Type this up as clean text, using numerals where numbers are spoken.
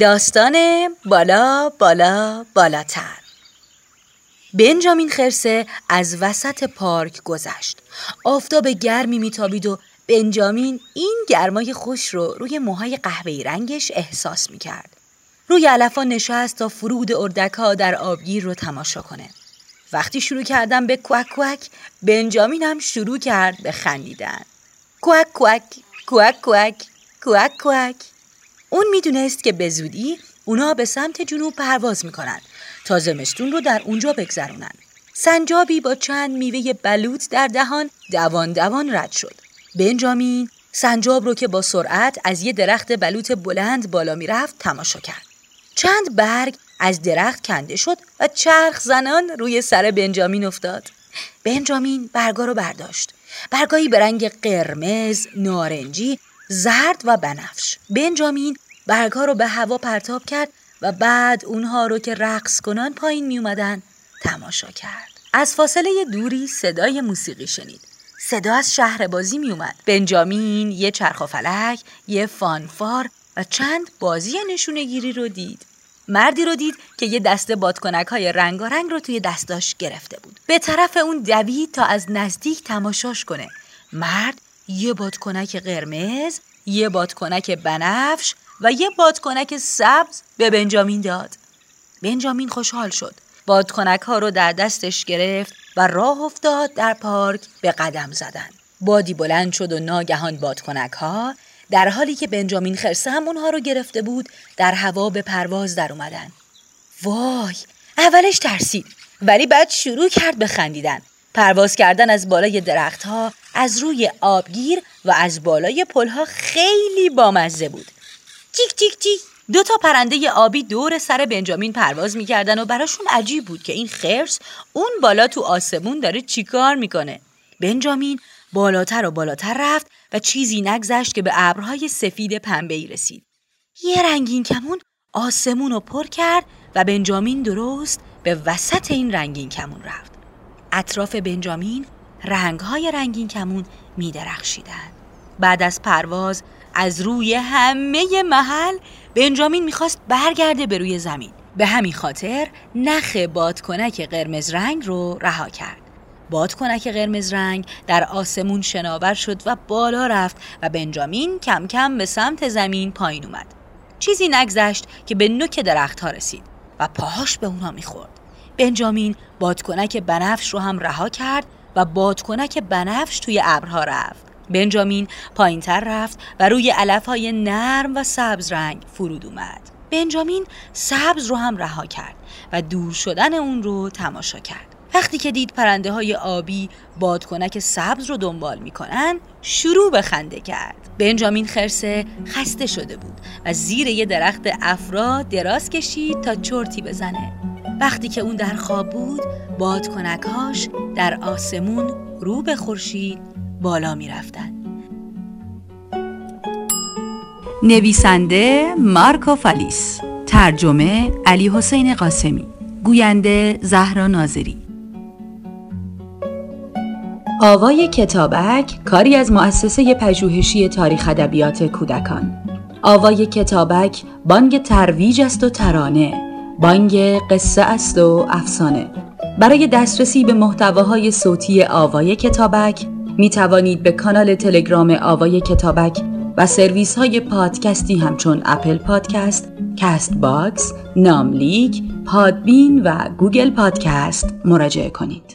داستان بالا بالا بالاتر. بنجامین خرسه از وسط پارک گذشت. آفتاب گرمی میتابید و بنجامین این گرمای خوش رو روی موهای قهوه‌ای رنگش احساس میکرد. روی علف‌ها نشست تا فرود اردک‌ها در آبگیر رو تماشا کنه. وقتی شروع کردن به کوک کوک، بنجامین هم شروع کرد به خندیدن. کوک کوک، کوک کوک، کوک کوک. اون میدونست که به زودی اونا به سمت جنوب پرواز میکنن تا زمستون رو در اونجا بگذرونن. سنجابی با چند میوه بلوط در دهان دوان دوان رد شد. بنجامین سنجاب رو که با سرعت از یه درخت بلوط بلند بالا میرفت تماشا کرد. چند برگ از درخت کنده شد و چرخ زنان روی سر بنجامین افتاد. بنجامین برگا رو برداشت. برگایی به رنگ قرمز، نارنجی، زرد و بنفش. بنجامین برگا رو به هوا پرتاب کرد و بعد اونها رو که رقص کنان پایین می اومدن تماشا کرد. از فاصله دوری صدای موسیقی شنید. صدا از شهر بازی می اومد. بنجامین یه چرخ و فلک، یه فانفار و چند بازی نشونه گیری رو دید. مردی رو دید که یه دسته بادکنک‌های رنگارنگ رو توی دستاش گرفته بود. به طرف اون دوید تا از نزدیک تماشاش کنه. مرد یه بادکنک قرمز، یه بادکنک بنفش و یه بادکنک سبز به بنجامین داد. بنجامین خوشحال شد. بادکنک‌ها رو در دستش گرفت و راه افتاد در پارک به قدم زدن. بادی بلند شد و ناگهان بادکنک‌ها در حالی که بنجامین خرسه هم اونها رو گرفته بود در هوا به پرواز در اومدن. وای! اولش ترسید ولی بعد شروع کرد به خندیدن. پرواز کردن از بالای درختها، از روی آبگیر و از بالای پلها خیلی بامزه بود. چیک چیک چیک! 2 تا پرنده آبی دور سر بنجامین پرواز میکردن و براشون عجیب بود که این خرس اون بالا تو آسمون داره چیکار میکنه. بنجامین بالاتر و بالاتر رفت و چیزی نگذشت که به ابرهای سفید پنبه‌ای رسید. یه رنگین کمون آسمون رو پر کرد و بنجامین درست به وسط این رنگین کمون رفت. اطراف بنجامین رنگ‌های رنگین کمون می‌درخشیدند. بعد از پرواز از روی همه محل بنجامین می‌خواست برگرده به روی زمین. به همین خاطر نخ بادکنک قرمز رنگ رو رها کرد. بادکنک قرمز رنگ در آسمون شناور شد و بالا رفت و بنجامین کم کم به سمت زمین پایین اومد. چیزی نگذشت که به نوک درخت ها رسید و پاهاش به اونها میخورد. بنجامین بادکنک بنفش رو هم رها کرد و بادکنک بنفش توی ابرها رفت. بنجامین پایین تر رفت و روی علف های نرم و سبز رنگ فرود اومد. بنجامین سبز رو هم رها کرد و دور شدن اون رو تماشا کرد. وقتی که دید پرنده های آبی بادکنک سبز رو دنبال می کنن، شروع به خنده کرد. بنجامین خرسه خسته شده بود و زیر یه درخت افرا دراز کشید تا چرتی بزنه. وقتی که اون در خواب بود، بادکنک‌هاش در آسمون رو به خورشید بالا می رفتن. نویسنده مارکو فالیس، ترجمه علی حسین قاسمی، گوینده زهرا ناظری. آوای کتابک کاری از مؤسسه پژوهشی تاریخ ادبیات کودکان. آوای کتابک بانگ ترویج است و ترانه، بانگ قصه است و افسانه. برای دسترسی به محتواهای صوتی آوای کتابک می توانید به کانال تلگرام آوای کتابک و سرویس های پادکستی همچون اپل پادکست، کاست باکس، ناملیک، پادبین و گوگل پادکست مراجعه کنید.